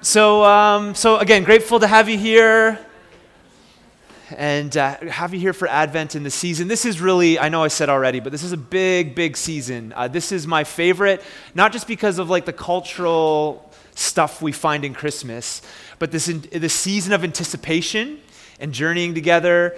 So again, grateful to have you here and have you here for Advent in the season. This is really, I know I said already, but this is a big, big season. This is my favorite, not just because of like the cultural stuff we find in Christmas, but this the season of anticipation and journeying together,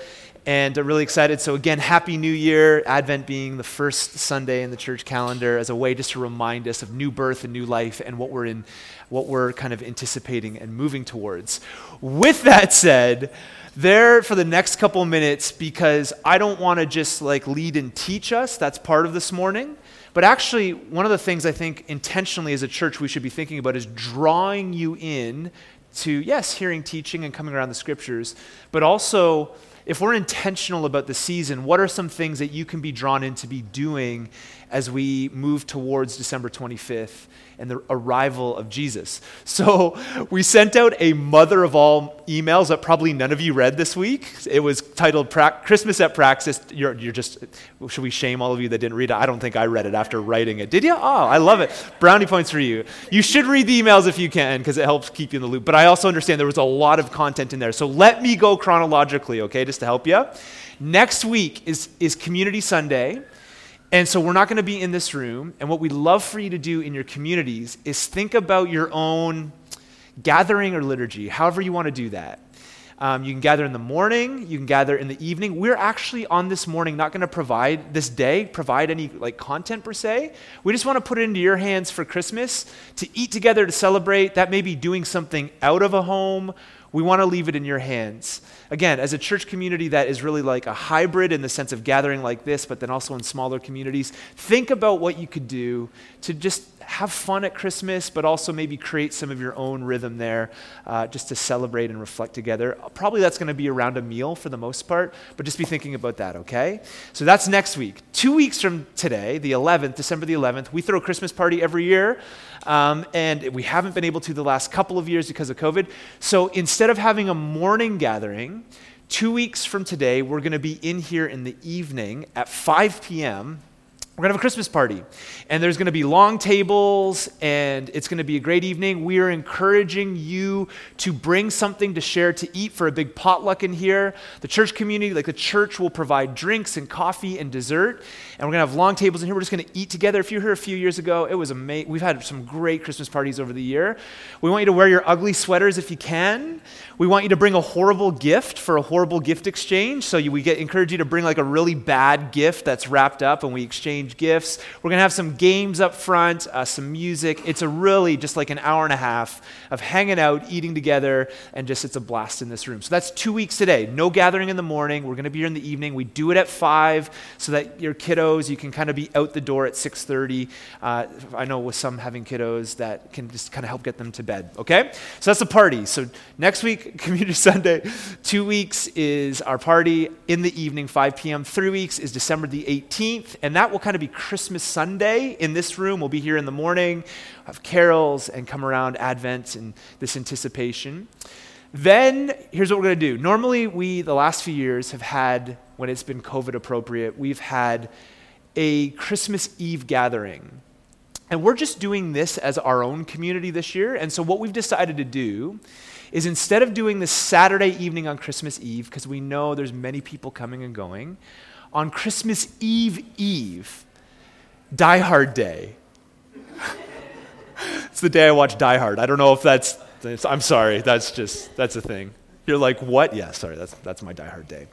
and I'm really excited. So again, Happy New Year, Advent being the first Sunday in the church calendar as a way just to remind us of new birth and new life and what we're kind of anticipating and moving towards. With that said, there for the next couple minutes, because I don't want to just like lead and teach us, that's part of this morning, but actually one of the things I think intentionally as a church we should be thinking about is drawing you in to, yes, hearing teaching and coming around the scriptures, but also if we're intentional about the season, what are some things that you can be drawn in to be doing as we move towards December 25th and the arrival of Jesus? So we sent out a mother of all emails that probably none of you read this week. It was titled Christmas at Praxis. You're just, should we shame all of you that didn't read it? I don't think I read it after writing it. Did you? Oh, I love it. Brownie points for you. You should read the emails if you can because it helps keep you in the loop. But I also understand there was a lot of content in there. So let me go chronologically, okay, just to help you. Next week is Community Sunday. And so we're not going to be in this room. And what we'd love for you to do in your communities is think about your own gathering or liturgy, however you want to do that. You can gather in the morning. You can gather in the evening. We're actually on this morning not going to provide any like content per se. We just want to put it into your hands for Christmas, to eat together, to celebrate. That may be doing something out of a home. We want to leave it in your hands. Again, as a church community that is really like a hybrid in the sense of gathering like this, but then also in smaller communities, think about what you could do to just have fun at Christmas, but also maybe create some of your own rhythm there just to celebrate and reflect together. Probably that's going to be around a meal for the most part, but just be thinking about that, okay? So that's next week. 2 weeks from today, the 11th, December the 11th, we throw a Christmas party every year, and we haven't been able to the last couple of years because of COVID. So instead of having a morning gathering, 2 weeks from today, we're going to be in here in the evening at 5 p.m., we're going to have a Christmas party, and there's going to be long tables, and it's going to be a great evening. We are encouraging you to bring something to share, to eat for a big potluck in here. The church community, like the church, will provide drinks and coffee and dessert, and we're going to have long tables in here. We're just going to eat together. If you were here a few years ago, it was amazing. We've had some great Christmas parties over the year. We want you to wear your ugly sweaters if you can. We want you to bring a horrible gift for a horrible gift exchange, so we encourage you to bring like a really bad gift that's wrapped up, and we exchange gifts. We're going to have some games up front, some music. It's a really just like an hour and a half of hanging out, eating together, and just it's a blast in this room. So that's 2 weeks today. No gathering in the morning. We're going to be here in the evening. We do it at 5 so that your kiddos, you can kind of be out the door at 6:30. I know with some having kiddos that can just kind of help get them to bed, okay? So that's a party. So next week, Community Sunday, 2 weeks is our party in the evening, 5 p.m. 3 weeks is December the 18th, and that will kind of be Christmas Sunday in this room. We'll be here in the morning, have carols, and come around Advent and this anticipation. Then here's what we're going to do. Normally we, the last few years, have had, when it's been COVID appropriate, we've had a Christmas Eve gathering. And we're just doing this as our own community this year. And so what we've decided to do is instead of doing this Saturday evening on Christmas Eve, because we know there's many people coming and going, on Christmas Eve, Die Hard Day. It's the day I watch Die Hard. I don't know if I'm sorry, that's a thing. You're like, what? Yeah, sorry, that's my Die Hard day.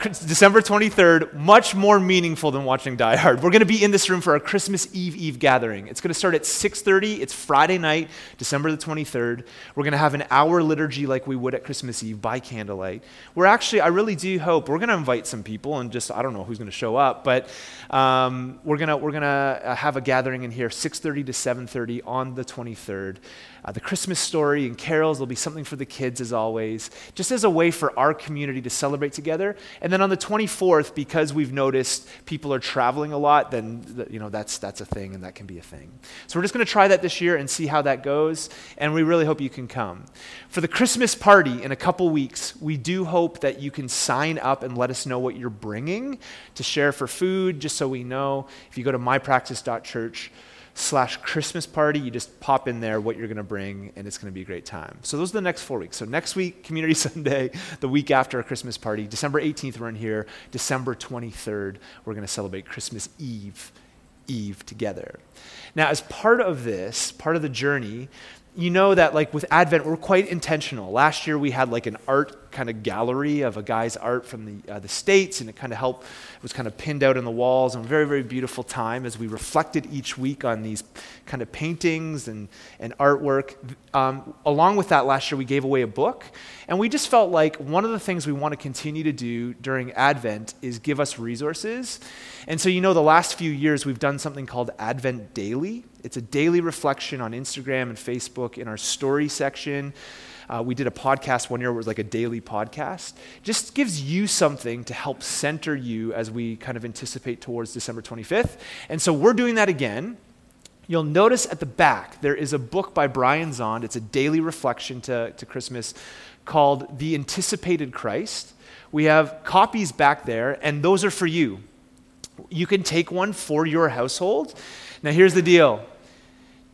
December 23rd, much more meaningful than watching Die Hard. We're going to be in this room for our Christmas Eve gathering. It's going to start at 6:30. It's Friday night, December the 23rd. We're going to have an hour liturgy like we would at Christmas Eve by candlelight. We're actually, I really do hope, we're going to invite some people and just, I don't know who's going to show up, but we're going to have a gathering in here, 6:30 to 7:30 on the 23rd. The Christmas story and carols, there'll be something for the kids as always, just as a way for our community to celebrate together. And then on the 24th, because we've noticed people are traveling a lot, then you know that's a thing and that can be a thing. So we're just going to try that this year and see how that goes, and we really hope you can come. For the Christmas party in a couple weeks, we do hope that you can sign up and let us know what you're bringing to share for food, just so we know. If you go to mypraxis.church, /Christmas party. You just pop in there what you're going to bring, and it's going to be a great time. So those are the next 4 weeks. So next week, Community Sunday, the week after our Christmas party. December 18th, we're in here. December 23rd, we're going to celebrate Christmas Eve together. Now, as part of this, part of the journey, you know that like with Advent, we're quite intentional. Last year, we had like an art kind of gallery of a guy's art from the States, and it kind of helped, it was kind of pinned out on the walls, and a very, very beautiful time as we reflected each week on these kind of paintings and artwork. Along with that, last year, we gave away a book, and we just felt like one of the things we want to continue to do during Advent is give us resources. And so, you know, the last few years, we've done something called Advent Daily. It's a daily reflection on Instagram and Facebook in our story section. We did a podcast one year where it was like a daily podcast. Just gives you something to help center you as we kind of anticipate towards December 25th. And so we're doing that again. You'll notice at the back, there is a book by Brian Zond. It's a daily reflection to Christmas called The Anticipated Christ. We have copies back there, and those are for you. You can take one for your household. Now, here's the deal.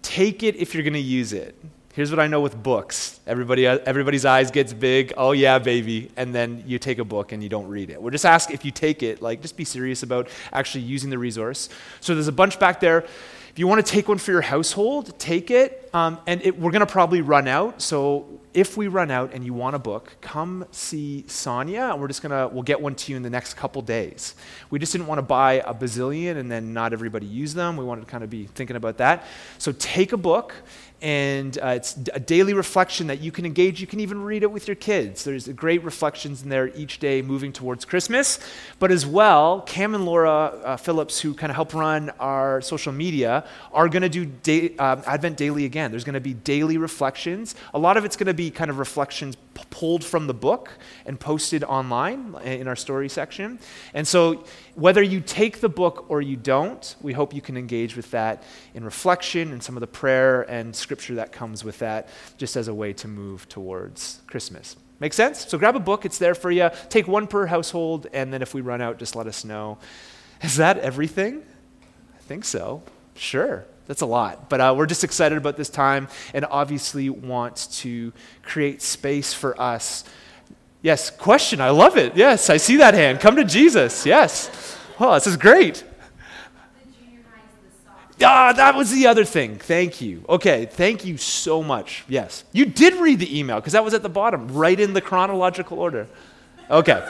Take it if you're going to use it. Here's what I know with books. Everybody's eyes gets big. Oh, yeah, baby. And then you take a book and you don't read it. We're just asking if you take it, like, just be serious about actually using the resource. So there's a bunch back there. If you want to take one for your household, take it. We're going to probably run out. So if we run out and you want a book, come see Sonia, and we'll get one to you in the next couple days. We just didn't want to buy a bazillion and then not everybody use them. We wanted to kind of be thinking about that. So take a book, and it's a daily reflection that you can engage. You can even read it with your kids. There's great reflections in there each day moving towards Christmas. But as well, Cam and Laura Phillips, who kind of help run our social media, are going to do Advent Daily again. There's going to be daily reflections. A lot of it's going to be kind of reflections pulled from the book and posted online in our story section. And so whether you take the book or you don't, we hope you can engage with that in reflection and some of the prayer and scripture that comes with that, just as a way to move towards Christmas. Make sense? So grab a book, it's there for you. Take one per household, and then if we run out, just let us know. Is that everything? I think so. Sure. That's a lot, but we're just excited about this time and obviously want to create space for us. Yes, question, I love it. Yes, I see that hand. Come to Jesus, yes. Oh, this is great. That was the other thing. Thank you. Okay, thank you so much. Yes, you did read the email because that was at the bottom, right in the chronological order. Okay.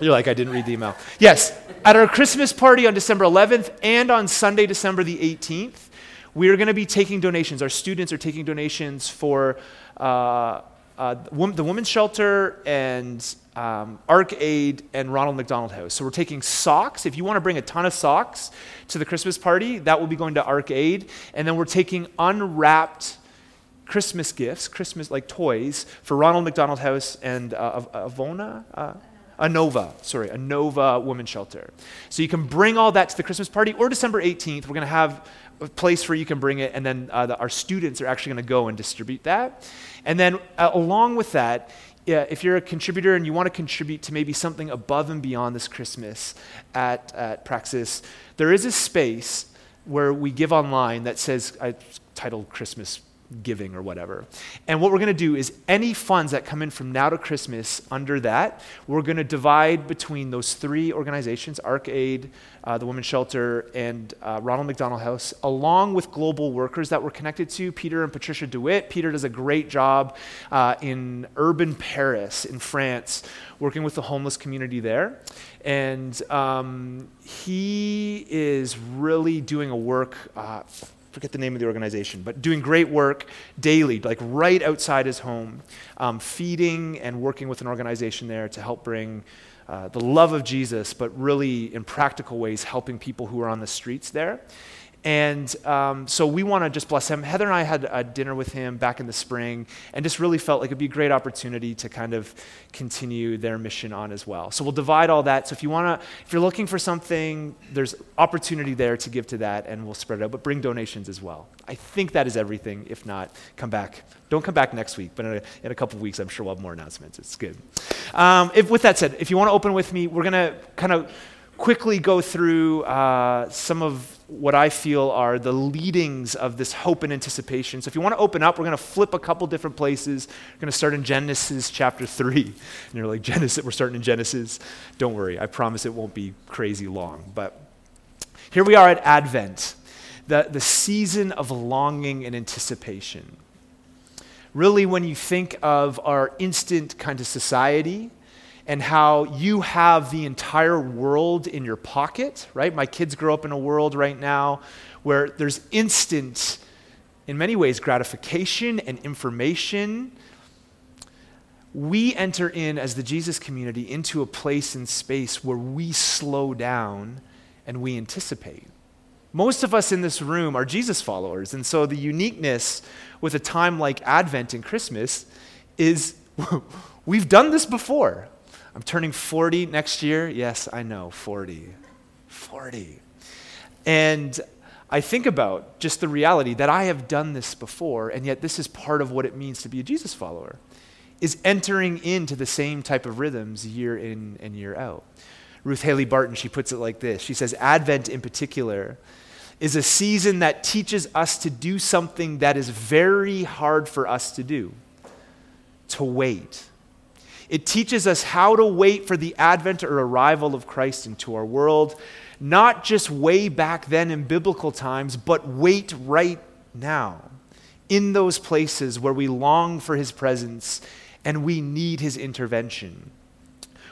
You're like, I didn't read the email. Yes, at our Christmas party on December 11th and on Sunday, December the 18th, we are going to be taking donations. Our students are taking donations for the Women's Shelter and ArcAid and Ronald McDonald House. So we're taking socks. If you want to bring a ton of socks to the Christmas party, that will be going to ArcAid. And then we're taking unwrapped Christmas gifts, Christmas-like toys, for Ronald McDonald House and Anova Women's Shelter. So you can bring all that to the Christmas party, or December 18th, we're going to have a place where you can bring it, and then our students are actually going to go and distribute that. And then along with that, if you're a contributor and you want to contribute to maybe something above and beyond this Christmas at Praxis, there is a space where we give online that says, I titled Christmas Giving or whatever. And what we're going to do is any funds that come in from now to Christmas under that, we're going to divide between those three organizations, ArcAid, the Women's Shelter, and Ronald McDonald House, along with global workers that we're connected to, Peter and Patricia DeWitt. Peter does a great job in urban Paris in France, working with the homeless community there. And he is really doing a work forget the name of the organization, but doing great work daily, like right outside his home, feeding and working with an organization there to help bring the love of Jesus, but really in practical ways, helping people who are on the streets there. And so we want to just bless him. Heather and I had a dinner with him back in the spring and just really felt like it'd be a great opportunity to kind of continue their mission on as well. So we'll divide all that. So if you're looking for something, there's opportunity there to give to that, and we'll spread it out, but bring donations as well. I think that is everything. If not, come back. Don't come back next week, but in a couple of weeks, I'm sure we'll have more announcements. It's good. With that said, if you want to open with me, we're going to kind of quickly go through some of what I feel are the leadings of this hope and anticipation. So if you want to open up, we're going to flip a couple different places. We're going to start in Genesis chapter 3. And you're like, Genesis, we're starting in Genesis. Don't worry, I promise it won't be crazy long. But here we are at Advent, the season of longing and anticipation. Really, when you think of our instant kind of society, and how you have the entire world in your pocket, right? My kids grow up in a world right now where there's instant, in many ways, gratification and information. We enter in, as the Jesus community, into a place and space where we slow down and we anticipate. Most of us in this room are Jesus followers, and so the uniqueness with a time like Advent and Christmas is we've done this before. I'm turning 40 next year. Yes, I know, 40. And I think about just the reality that I have done this before, and yet this is part of what it means to be a Jesus follower, is entering into the same type of rhythms year in and year out. Ruth Haley Barton, she puts it like this. She says, Advent in particular is a season that teaches us to do something that is very hard for us to do, to wait. It teaches us how to wait for the advent or arrival of Christ into our world, not just way back then in biblical times, but wait right now in those places where we long for his presence and we need his intervention.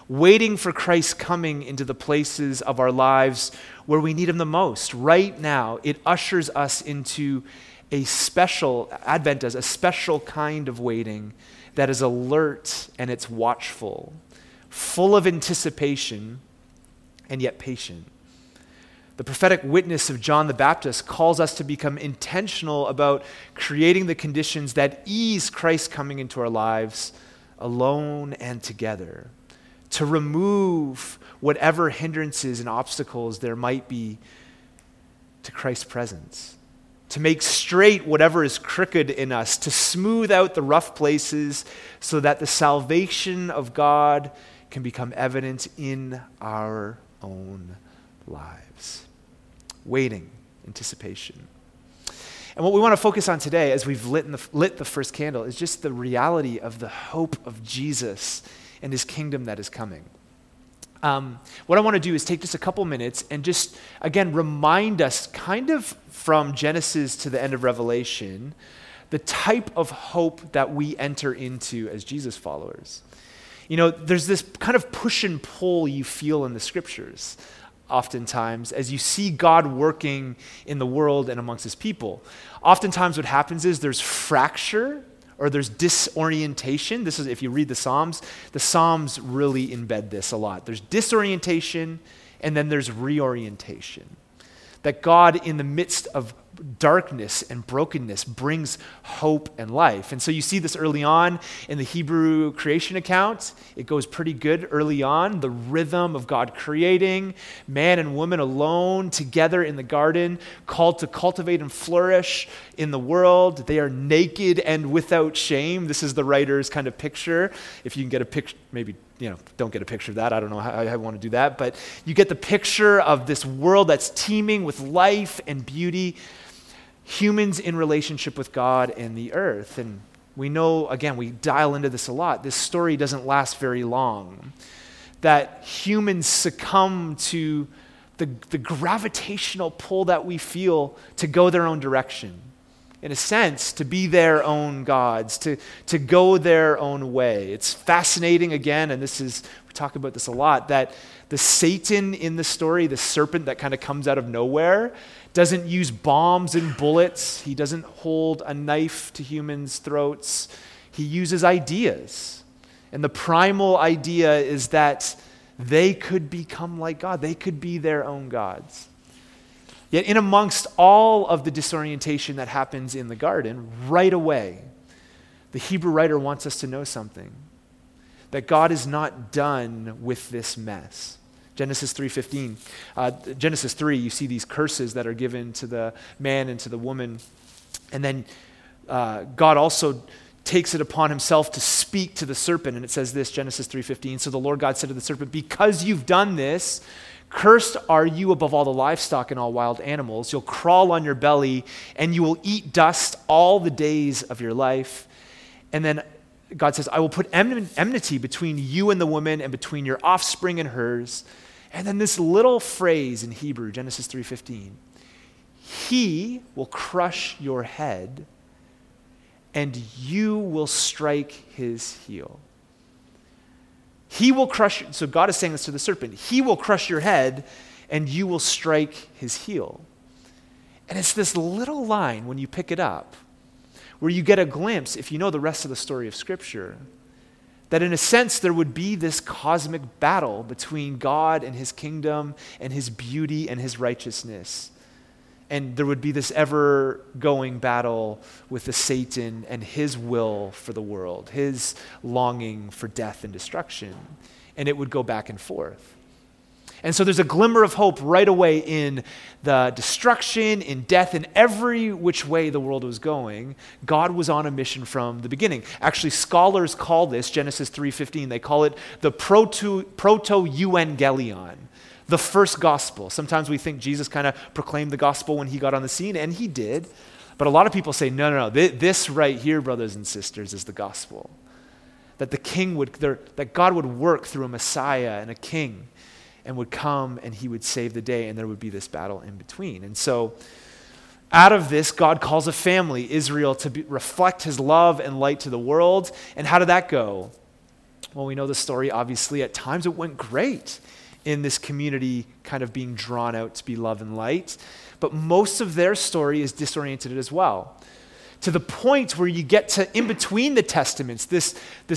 Waiting for Christ's coming into the places of our lives where we need him the most. Right now, it ushers us into a special, Advent does, a special kind of waiting that is alert and it's watchful, full of anticipation and yet patient. The prophetic witness of John the Baptist calls us to become intentional about creating the conditions that ease Christ coming into our lives alone and together, to remove whatever hindrances and obstacles there might be to Christ's presence, to make straight whatever is crooked in us, to smooth out the rough places so that the salvation of God can become evident in our own lives. Waiting, anticipation. And what we want to focus on today as we've lit the first candle is just the reality of the hope of Jesus and his kingdom that is coming. What I want to do is take just a couple minutes and just, again, remind us kind of from Genesis to the end of Revelation, the type of hope that we enter into as Jesus followers. You know, there's this kind of push and pull you feel in the scriptures oftentimes as you see God working in the world and amongst his people. Oftentimes what happens is there's fracture or there's disorientation. This is, if you read the Psalms really embed this a lot. There's disorientation and then there's reorientation. That God in the midst of darkness and brokenness brings hope and life. And so you see this early on in the Hebrew creation account. It goes pretty good early on. The rhythm of God creating man and woman alone together in the garden, called to cultivate and flourish in the world. They are naked and without shame. This is the writer's kind of picture. If you can get a picture, maybe don't get a picture of that. I don't know how I want to do that. But you get the picture of this world that's teeming with life and beauty, humans in relationship with God and the earth. And we know, again, we dial into this a lot. This story doesn't last very long. That humans succumb to the gravitational pull that we feel to go their own direction. In a sense, to be their own gods, to go their own way. It's fascinating, again, and we talk about this a lot, that the Satan in the story, the serpent that kind of comes out of nowhere, doesn't use bombs and bullets. He doesn't hold a knife to humans' throats. He uses ideas. And the primal idea is that they could become like God. They could be their own gods. Yet in amongst all of the disorientation that happens in the garden, right away, the Hebrew writer wants us to know something, that God is not done with this mess. Genesis 3:15. Genesis 3, you see these curses that are given to the man and to the woman. And then God also takes it upon himself to speak to the serpent. And it says this, Genesis 3:15, so the Lord God said to the serpent, because you've done this, Cursed are you above all the livestock and all wild animals. You'll crawl on your belly and you will eat dust all the days of your life. And then God says, I will put enmity between you and the woman and between your offspring and hers. And then this little phrase in Hebrew, Genesis 3:15, he will crush your head and you will strike his heel. He will crush, so God is saying this to the serpent, he will crush your head and you will strike his heel. And it's this little line when you pick it up where you get a glimpse, if you know the rest of the story of Scripture, that in a sense there would be this cosmic battle between God and his kingdom and his beauty and his righteousness. And there would be this ever-going battle with the Satan and his will for the world, his longing for death and destruction. And it would go back and forth. And so there's a glimmer of hope right away in the destruction, in death, in every which way the world was going. God was on a mission from the beginning. Actually, scholars call this, Genesis 3:15, they call it the proto-euangelion. The first gospel. Sometimes we think Jesus kind of proclaimed the gospel when he got on the scene, and he did. But a lot of people say, no, this right here, brothers and sisters, is the gospel. That the king would, that God would work through a Messiah and a king and would come and he would save the day, and there would be this battle in between. And so out of this, God calls a family, Israel, to reflect his love and light to the world. And how did that go? Well, we know the story, obviously. At times it went great in this community kind of being drawn out to be love and light. But most of their story is disoriented as well, to the point where you get to in between the Testaments, this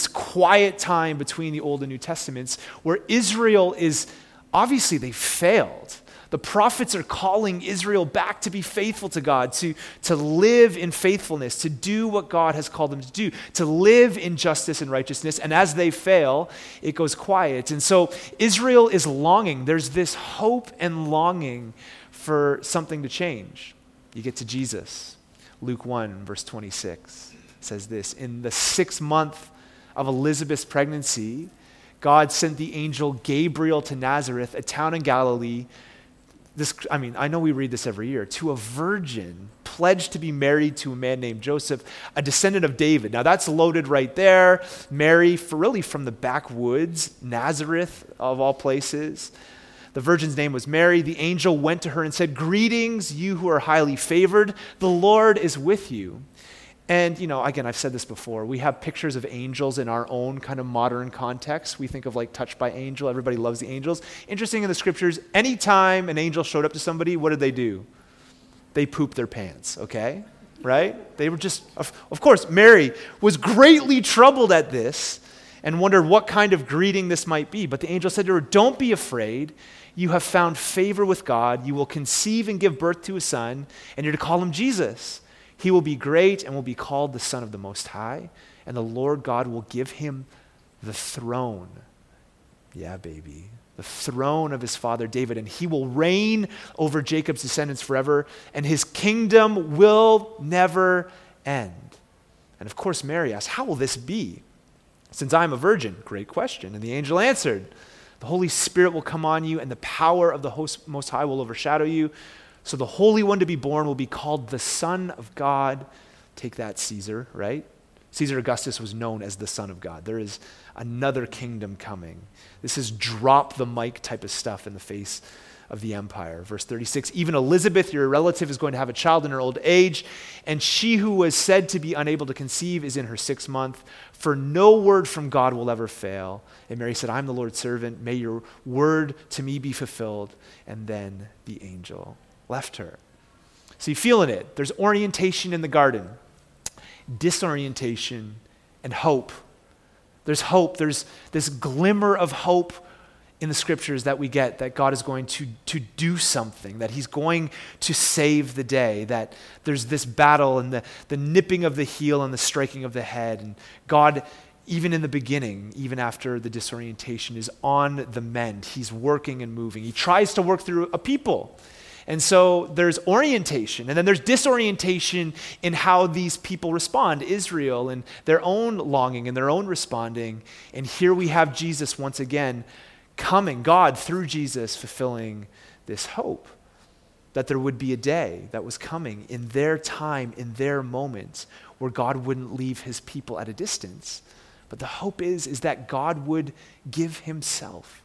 quiet time between the Old and New Testaments, where Israel is, obviously they failed. The prophets are calling Israel back to be faithful to God, to live in faithfulness, to do what God has called them to do, to live in justice and righteousness. And as they fail, it goes quiet. And so Israel is longing. There's this hope and longing for something to change. You get to Jesus. Luke 1, verse 26 says this, in the 6th month of Elizabeth's pregnancy, God sent the angel Gabriel to Nazareth, a town in Galilee. I know we read this every year, to a virgin pledged to be married to a man named Joseph, a descendant of David. Now that's loaded right there. Mary, really from the backwoods, Nazareth of all places. The virgin's name was Mary. The angel went to her and said, "Greetings, you who are highly favored. The Lord is with you." And, again, I've said this before, we have pictures of angels in our own kind of modern context. We think of like Touched by Angel, everybody loves the angels. Interesting in the scriptures, anytime an angel showed up to somebody, what did they do? They pooped their pants, okay? Right? They were just, of course, Mary was greatly troubled at this and wondered what kind of greeting this might be. But the angel said to her, "Don't be afraid. You have found favor with God. You will conceive and give birth to a son, and you're to call him Jesus. He will be great and will be called the Son of the Most High, and the Lord God will give him the throne." Yeah, baby. The throne of his father David, and he will reign over Jacob's descendants forever, and his kingdom will never end. And of course, Mary asked, "How will this be, since I am a virgin?" Great question. And the angel answered, "The Holy Spirit will come on you, and the power of the Most High will overshadow you. So the Holy One to be born will be called the Son of God." Take that, Caesar, right? Caesar Augustus was known as the Son of God. There is another kingdom coming. This is drop the mic type of stuff in the face of the empire. Verse 36, "Even Elizabeth, your relative, is going to have a child in her old age, and she who was said to be unable to conceive is in her 6th month, for no word from God will ever fail." And Mary said, "I'm the Lord's servant. May your word to me be fulfilled." And then the angel left her. So you feeling it. There's orientation in the garden, disorientation, and hope. There's hope. There's this glimmer of hope in the scriptures that we get, that God is going to do something, that he's going to save the day, that there's this battle and the nipping of the heel and the striking of the head. And God, even in the beginning, even after the disorientation, is on the mend. He's working and moving. He tries to work through a people. And so there's orientation, and then there's disorientation in how these people respond, Israel, and their own longing and their own responding. And here we have Jesus once again coming, God through Jesus fulfilling this hope that there would be a day that was coming in their time, in their moment, where God wouldn't leave his people at a distance. But the hope is that God would give himself.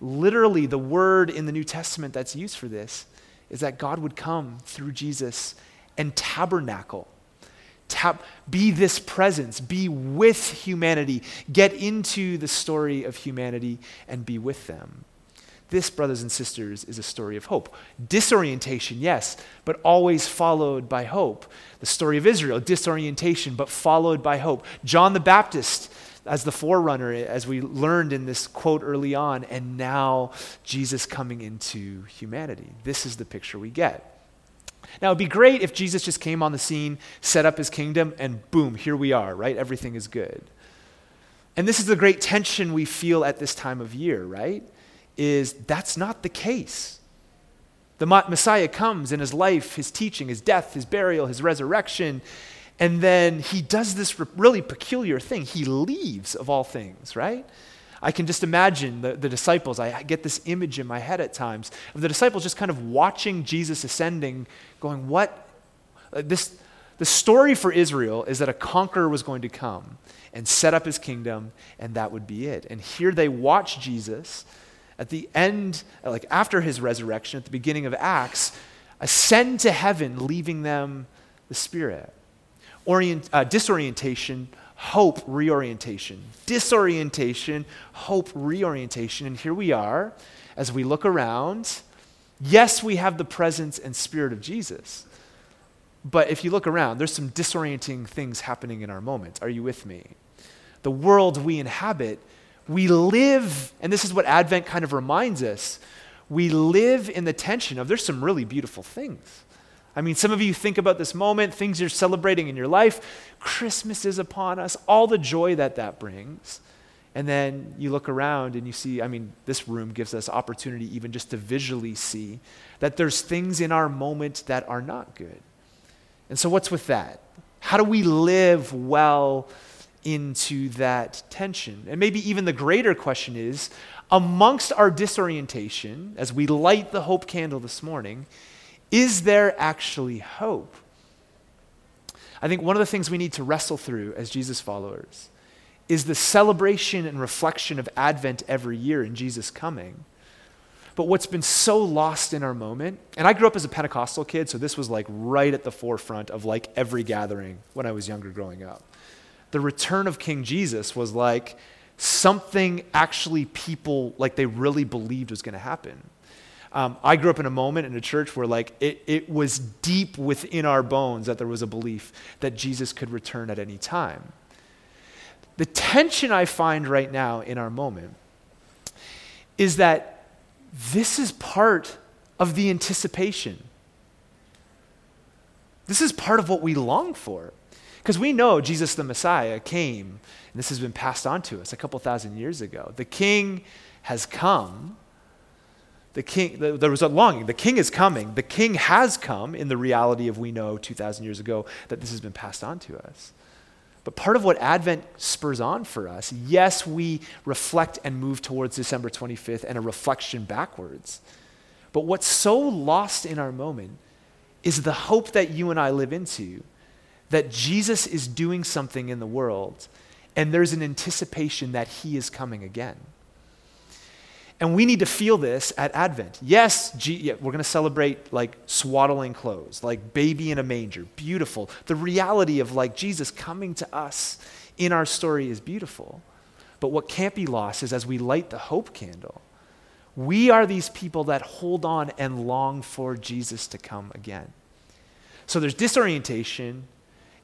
Literally, the word in the New Testament that's used for this is that God would come through Jesus and tabernacle. Be this presence, be with humanity, get into the story of humanity and be with them. This, brothers and sisters, is a story of hope. Disorientation, yes, but always followed by hope. The story of Israel, disorientation, but followed by hope. John the Baptist as the forerunner, as we learned in this quote early on, and now Jesus coming into humanity. This is the picture we get. Now, it'd be great if Jesus just came on the scene, set up his kingdom, and boom, here we are, right? Everything is good. And this is the great tension we feel at this time of year, right? Is that's not the case. The Messiah comes in his life, his teaching, his death, his burial, his resurrection, and then he does this really peculiar thing. He leaves, of all things, right? I can just imagine the disciples. I get this image in my head at times of the disciples just kind of watching Jesus ascending, going, what? The story for Israel is that a conqueror was going to come and set up his kingdom, and that would be it. And here they watch Jesus at the end, like after his resurrection, at the beginning of Acts, ascend to heaven, leaving them the Spirit. Disorientation, hope, reorientation. Disorientation, hope, reorientation. And here we are, as we look around, yes, we have the presence and Spirit of Jesus. But if you look around, there's some disorienting things happening in our moment. Are you with me? The world we inhabit, we live, and this is what Advent kind of reminds us, we live in the tension of there's some really beautiful things. I mean, some of you think about this moment, things you're celebrating in your life. Christmas is upon us, all the joy that brings. And then you look around and you see, I mean, this room gives us opportunity even just to visually see that there's things in our moment that are not good. And so what's with that? How do we live well into that tension? And maybe even the greater question is, amongst our disorientation, as we light the hope candle this morning, is there actually hope? I think one of the things we need to wrestle through as Jesus followers is the celebration and reflection of Advent every year in Jesus coming. But what's been so lost in our moment, and I grew up as a Pentecostal kid, so this was like right at the forefront of like every gathering when I was younger growing up. The return of King Jesus was like something actually people, like they really believed was going to happen. I grew up in a moment in a church where like it was deep within our bones that there was a belief that Jesus could return at any time. The tension I find right now in our moment is that this is part of the anticipation. This is part of what we long for. Because we know Jesus the Messiah came, and this has been passed on to us a couple thousand years ago. The king has come. There was a longing. The king is coming. The king has come in the reality of we know 2,000 years ago that this has been passed on to us. But part of what Advent spurs on for us, yes, we reflect and move towards December 25th and a reflection backwards. But what's so lost in our moment is the hope that you and I live into, that Jesus is doing something in the world, and there's an anticipation that he is coming again. And we need to feel this at Advent. Yes, we're going to celebrate like swaddling clothes, like baby in a manger, beautiful. The reality of like Jesus coming to us in our story is beautiful. But what can't be lost is as we light the hope candle, we are these people that hold on and long for Jesus to come again. So there's disorientation,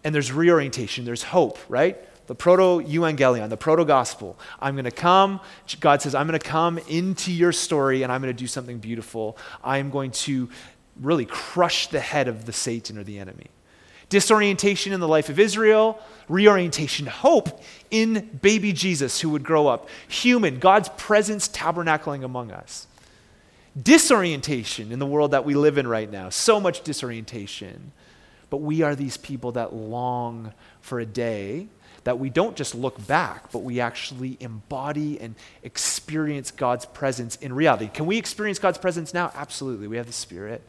and there's reorientation, there's hope, right? The proto-euangelion, the proto-gospel. I'm going to come, God says, I'm going to come into your story and I'm going to do something beautiful. I'm going to really crush the head of the Satan or the enemy. Disorientation in the life of Israel, reorientation, hope in baby Jesus who would grow up. Human, God's presence tabernacling among us. Disorientation in the world that we live in right now. So much disorientation. But we are these people that long for a day that we don't just look back, but we actually embody and experience God's presence in reality. Can we experience God's presence now? Absolutely, we have the Spirit.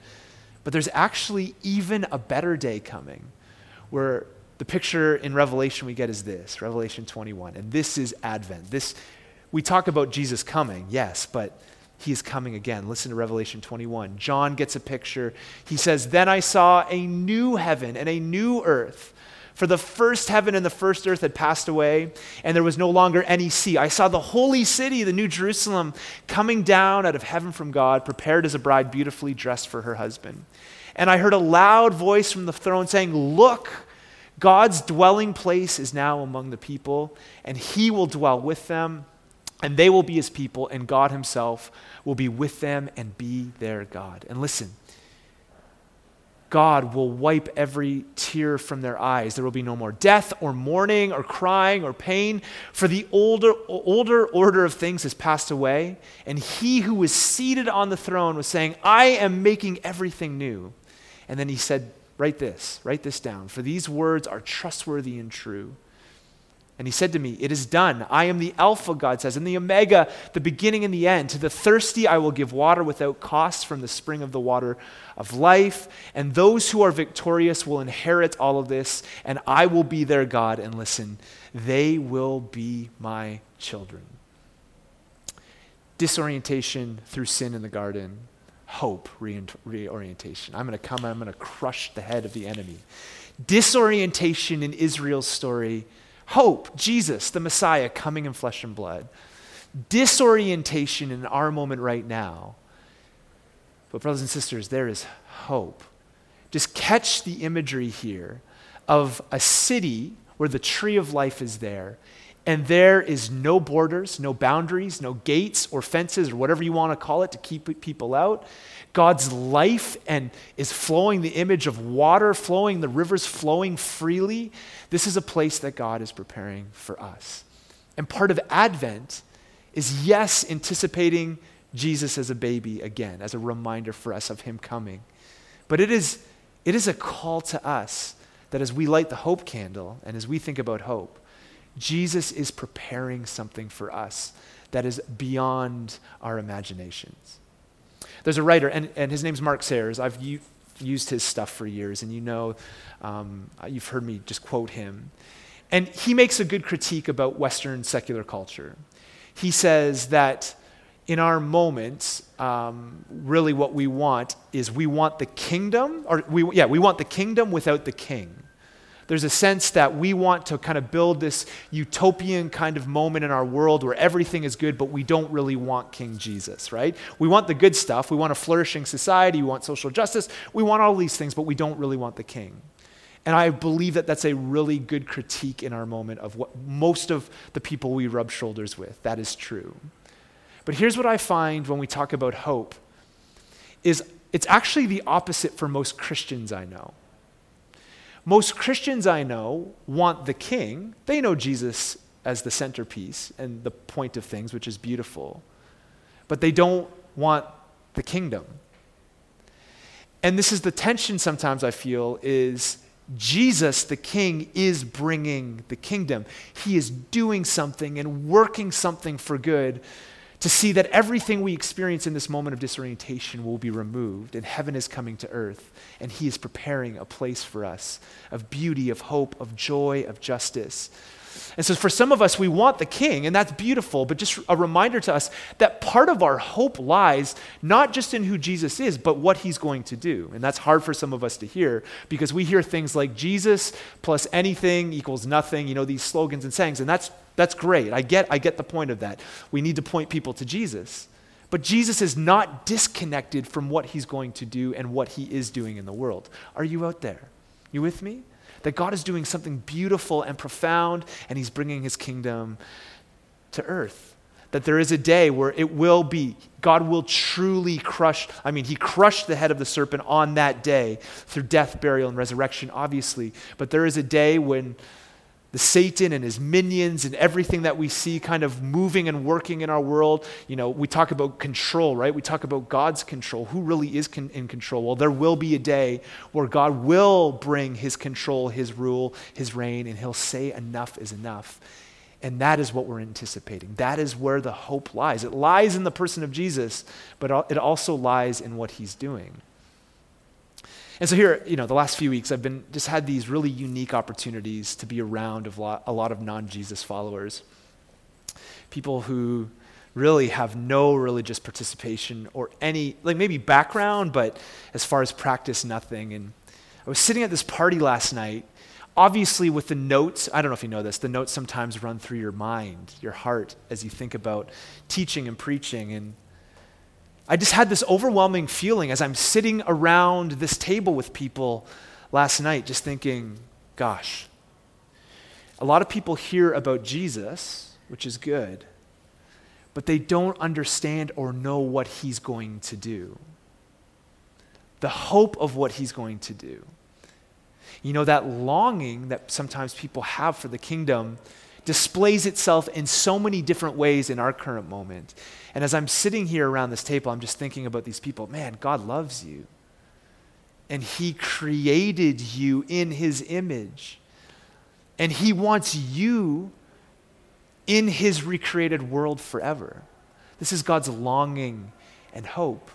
But there's actually even a better day coming, where the picture in Revelation we get is this, Revelation 21, and this is Advent. This, we talk about Jesus coming, yes, but he is coming again. Listen to Revelation 21. John gets a picture. He says, "Then I saw a new heaven and a new earth, for the first heaven and the first earth had passed away, and there was no longer any sea. I saw the holy city, the new Jerusalem, coming down out of heaven from God, prepared as a bride beautifully dressed for her husband. And I heard a loud voice from the throne saying, 'Look, God's dwelling place is now among the people, and he will dwell with them, and they will be his people, and God himself will be with them and be their God.'" And listen, God will wipe every tear from their eyes. There will be no more death or mourning or crying or pain, for the older order of things has passed away. And he who was seated on the throne was saying, "I am making everything new." And then he said, write this down, for these words are trustworthy and true. And he said to me, "It is done. I am the Alpha," God says, "and the Omega, the beginning and the end. To the thirsty I will give water without cost from the spring of the water of life. And those who are victorious will inherit all of this, and I will be their God." And listen, "they will be my children." Disorientation through sin in the garden. Hope, reorientation. I'm going to come and I'm going to crush the head of the enemy. Disorientation in Israel's story. Hope, Jesus, the Messiah, coming in flesh and blood. Disorientation in our moment right now. But brothers and sisters, there is hope. Just catch the imagery here of a city where the tree of life is there, and there is no borders, no boundaries, no gates or fences or whatever you want to call it to keep people out. God's life and is flowing, the image of water flowing, the rivers flowing freely. This is a place that God is preparing for us. And part of Advent is, yes, anticipating Jesus as a baby again, as a reminder for us of him coming. But it is a call to us that as we light the hope candle and as we think about hope, Jesus is preparing something for us that is beyond our imaginations. There's a writer, and his name's Mark Sayers. I've used his stuff for years, and you know, you've heard me just quote him. And he makes a good critique about Western secular culture. He says that in our moments, really what we want is we want the kingdom without the king. There's a sense that we want to kind of build this utopian kind of moment in our world where everything is good, but we don't really want King Jesus, right? We want the good stuff. We want a flourishing society. We want social justice. We want all these things, but we don't really want the king. And I believe that that's a really good critique in our moment of what most of the people we rub shoulders with. That is true. But here's what I find when we talk about hope is it's actually the opposite for most Christians I know. Most Christians I know want the king. They know Jesus as the centerpiece and the point of things, which is beautiful. But they don't want the kingdom. And this is the tension sometimes I feel is Jesus, the king, is bringing the kingdom. He is doing something and working something for good to see that everything we experience in this moment of disorientation will be removed, and heaven is coming to earth, and he is preparing a place for us of beauty, of hope, of joy, of justice. And so for some of us, we want the king, and that's beautiful, but just a reminder to us that part of our hope lies not just in who Jesus is, but what he's going to do. And that's hard for some of us to hear because we hear things like Jesus plus anything equals nothing, you know, these slogans and sayings, and that's great. I get the point of that. We need to point people to Jesus. But Jesus is not disconnected from what he's going to do and what he is doing in the world. Are you out there? You with me? That God is doing something beautiful and profound, and he's bringing his kingdom to earth. That there is a day where it will be, God will truly he crushed the head of the serpent on that day through death, burial, and resurrection, obviously. But there is a day when the Satan and his minions and everything that we see kind of moving and working in our world. You know, we talk about control, right? We talk about God's control. Who really is in control? Well, there will be a day where God will bring his control, his rule, his reign, and he'll say enough is enough. And that is what we're anticipating. That is where the hope lies. It lies in the person of Jesus, but it also lies in what he's doing. And so here, you know, the last few weeks, I've been just had these really unique opportunities to be around a lot of non-Jesus followers, people who really have no religious participation or any, like maybe background, but as far as practice, nothing. And I was sitting at this party last night, obviously with the notes, I don't know if you know this, the notes sometimes run through your mind, your heart, as you think about teaching and preaching. And I just had this overwhelming feeling as I'm sitting around this table with people last night, just thinking, gosh, a lot of people hear about Jesus, which is good, but they don't understand or know what he's going to do, the hope of what he's going to do. You know, that longing that sometimes people have for the kingdom displays itself in so many different ways in our current moment. And as I'm sitting here around this table, I'm just thinking about these people. Man, God loves you. And he created you in his image. And he wants you in his recreated world forever. This is God's longing and hope.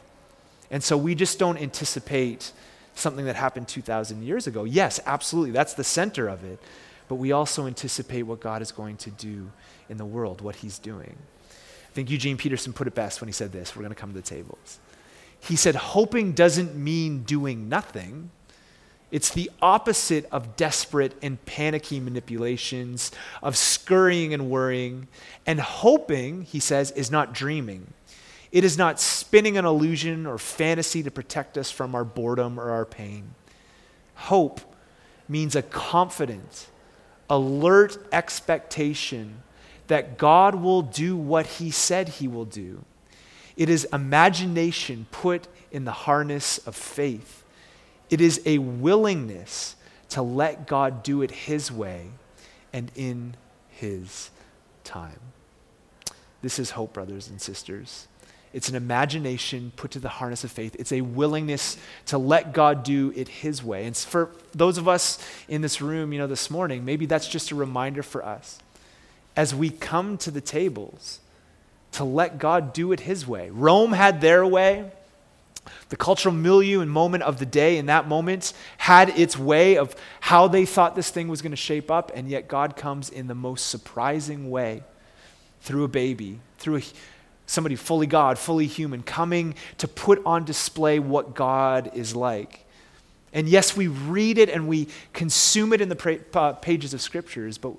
And so we just don't anticipate something that happened 2,000 years ago. Yes, absolutely, that's the center of it. But we also anticipate what God is going to do in the world, what he's doing. I think Eugene Peterson put it best when he said this, we're going to come to the tables. He said, hoping doesn't mean doing nothing. It's the opposite of desperate and panicky manipulations, of scurrying and worrying. And hoping, he says, is not dreaming. It is not spinning an illusion or fantasy to protect us from our boredom or our pain. Hope means a confident, alert expectation that God will do what he said he will do. It is imagination put in the harness of faith. It is a willingness to let God do it his way and in his time. This is hope, brothers and sisters. It's an imagination put to the harness of faith. It's a willingness to let God do it his way. And for those of us in this room, you know, this morning, maybe that's just a reminder for us as we come to the tables to let God do it his way. Rome had their way. The cultural milieu and moment of the day in that moment had its way of how they thought this thing was going to shape up. And yet God comes in the most surprising way through a baby, through somebody fully God, fully human, coming to put on display what God is like. And yes, we read it and we consume it in the pages of scriptures, but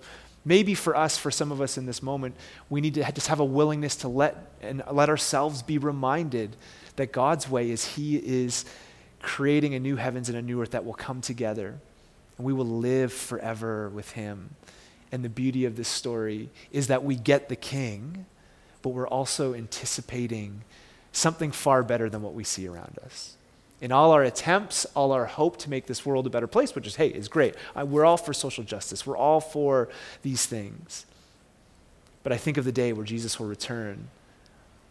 maybe for us, for some of us in this moment, we need to just have a willingness to let ourselves be reminded that God's way is he is creating a new heavens and a new earth that will come together, and we will live forever with him. And the beauty of this story is that we get the king, but we're also anticipating something far better than what we see around us. In all our attempts, all our hope to make this world a better place, which is, hey, is great. We're all for social justice. We're all for these things. But I think of the day where Jesus will return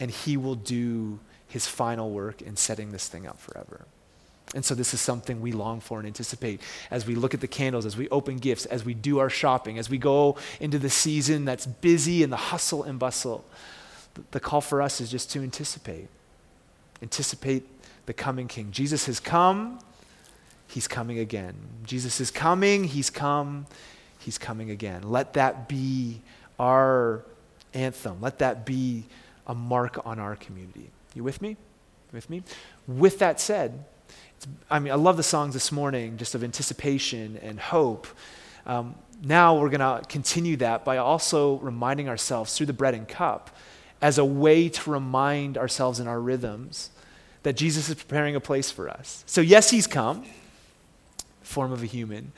and he will do his final work in setting this thing up forever. And so this is something we long for and anticipate as we look at the candles, as we open gifts, as we do our shopping, as we go into the season that's busy and the hustle and bustle. The call for us is just to anticipate the coming King. Jesus has come, he's coming again. Jesus is coming, he's come, he's coming again. Let that be our anthem. Let that be a mark on our community. You with me? With that said, I love the songs this morning, just of anticipation and hope. Now we're going to continue that by also reminding ourselves through the bread and cup as a way to remind ourselves in our rhythms that Jesus is preparing a place for us. So yes, he's come, form of a human.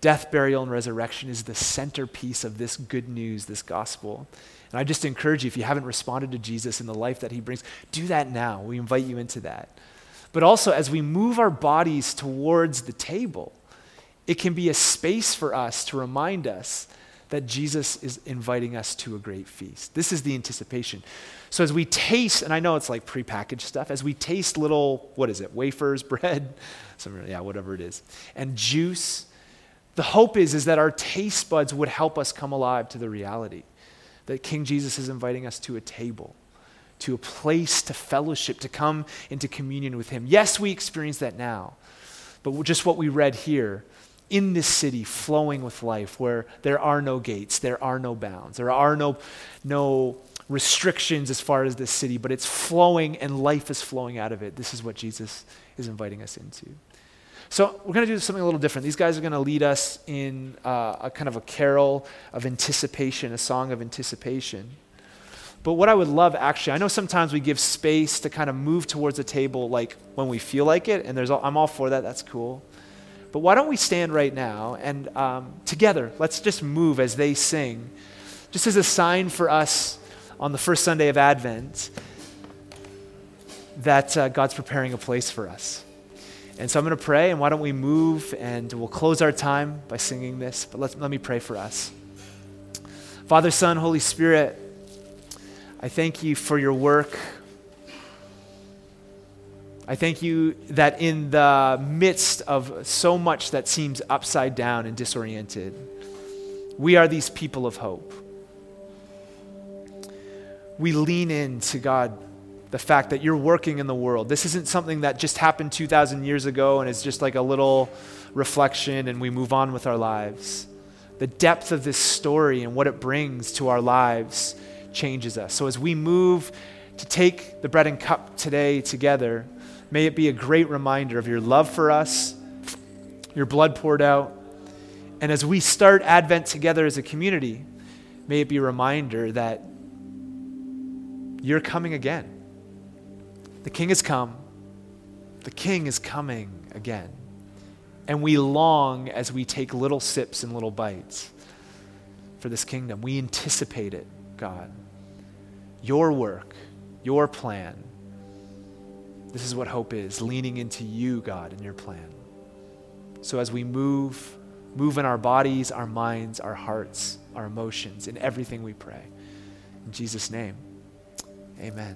Death, burial, and resurrection is the centerpiece of this good news, this gospel. And I just encourage you, if you haven't responded to Jesus in the life that he brings, do that now. We invite you into that. But also, as we move our bodies towards the table, it can be a space for us to remind us that Jesus is inviting us to a great feast. This is the anticipation. So as we taste, and I know it's like prepackaged stuff, as we taste little, what is it, wafers, bread, some, whatever it is, and juice, the hope is that our taste buds would help us come alive to the reality that King Jesus is inviting us to a table, to a place, to fellowship, to come into communion with him. Yes, we experience that now, but just what we read here, in this city flowing with life where there are no gates, there are no bounds, there are no restrictions as far as this city, but it's flowing and life is flowing out of it. This is what Jesus is inviting us into. So we're going to do something a little different. These guys are going to lead us in a kind of a carol of anticipation, a song of anticipation. But what I would love, actually, I know sometimes we give space to kind of move towards the table like when we feel like it, and I'm all for that, that's cool. But why don't we stand right now and together, let's just move as they sing, just as a sign for us on the first Sunday of Advent that God's preparing a place for us. And so I'm going to pray, and why don't we move, and we'll close our time by singing this, but let me pray for us. Father, Son, Holy Spirit, I thank you for your work. I thank you that in the midst of so much that seems upside down and disoriented, we are these people of hope. We lean into, God, the fact that you're working in the world. This isn't something that just happened 2,000 years ago and it's just like a little reflection and we move on with our lives. The depth of this story and what it brings to our lives changes us. So as we move to take the bread and cup today together, may it be a great reminder of your love for us, your blood poured out. And as we start Advent together as a community, may it be a reminder that you're coming again. The King has come. The King is coming again. And we long as we take little sips and little bites for this kingdom. We anticipate it, God. Your work, your plan. This is what hope is, leaning into you, God, and your plan. So as we move in our bodies, our minds, our hearts, our emotions, in everything we pray. In Jesus' name, amen.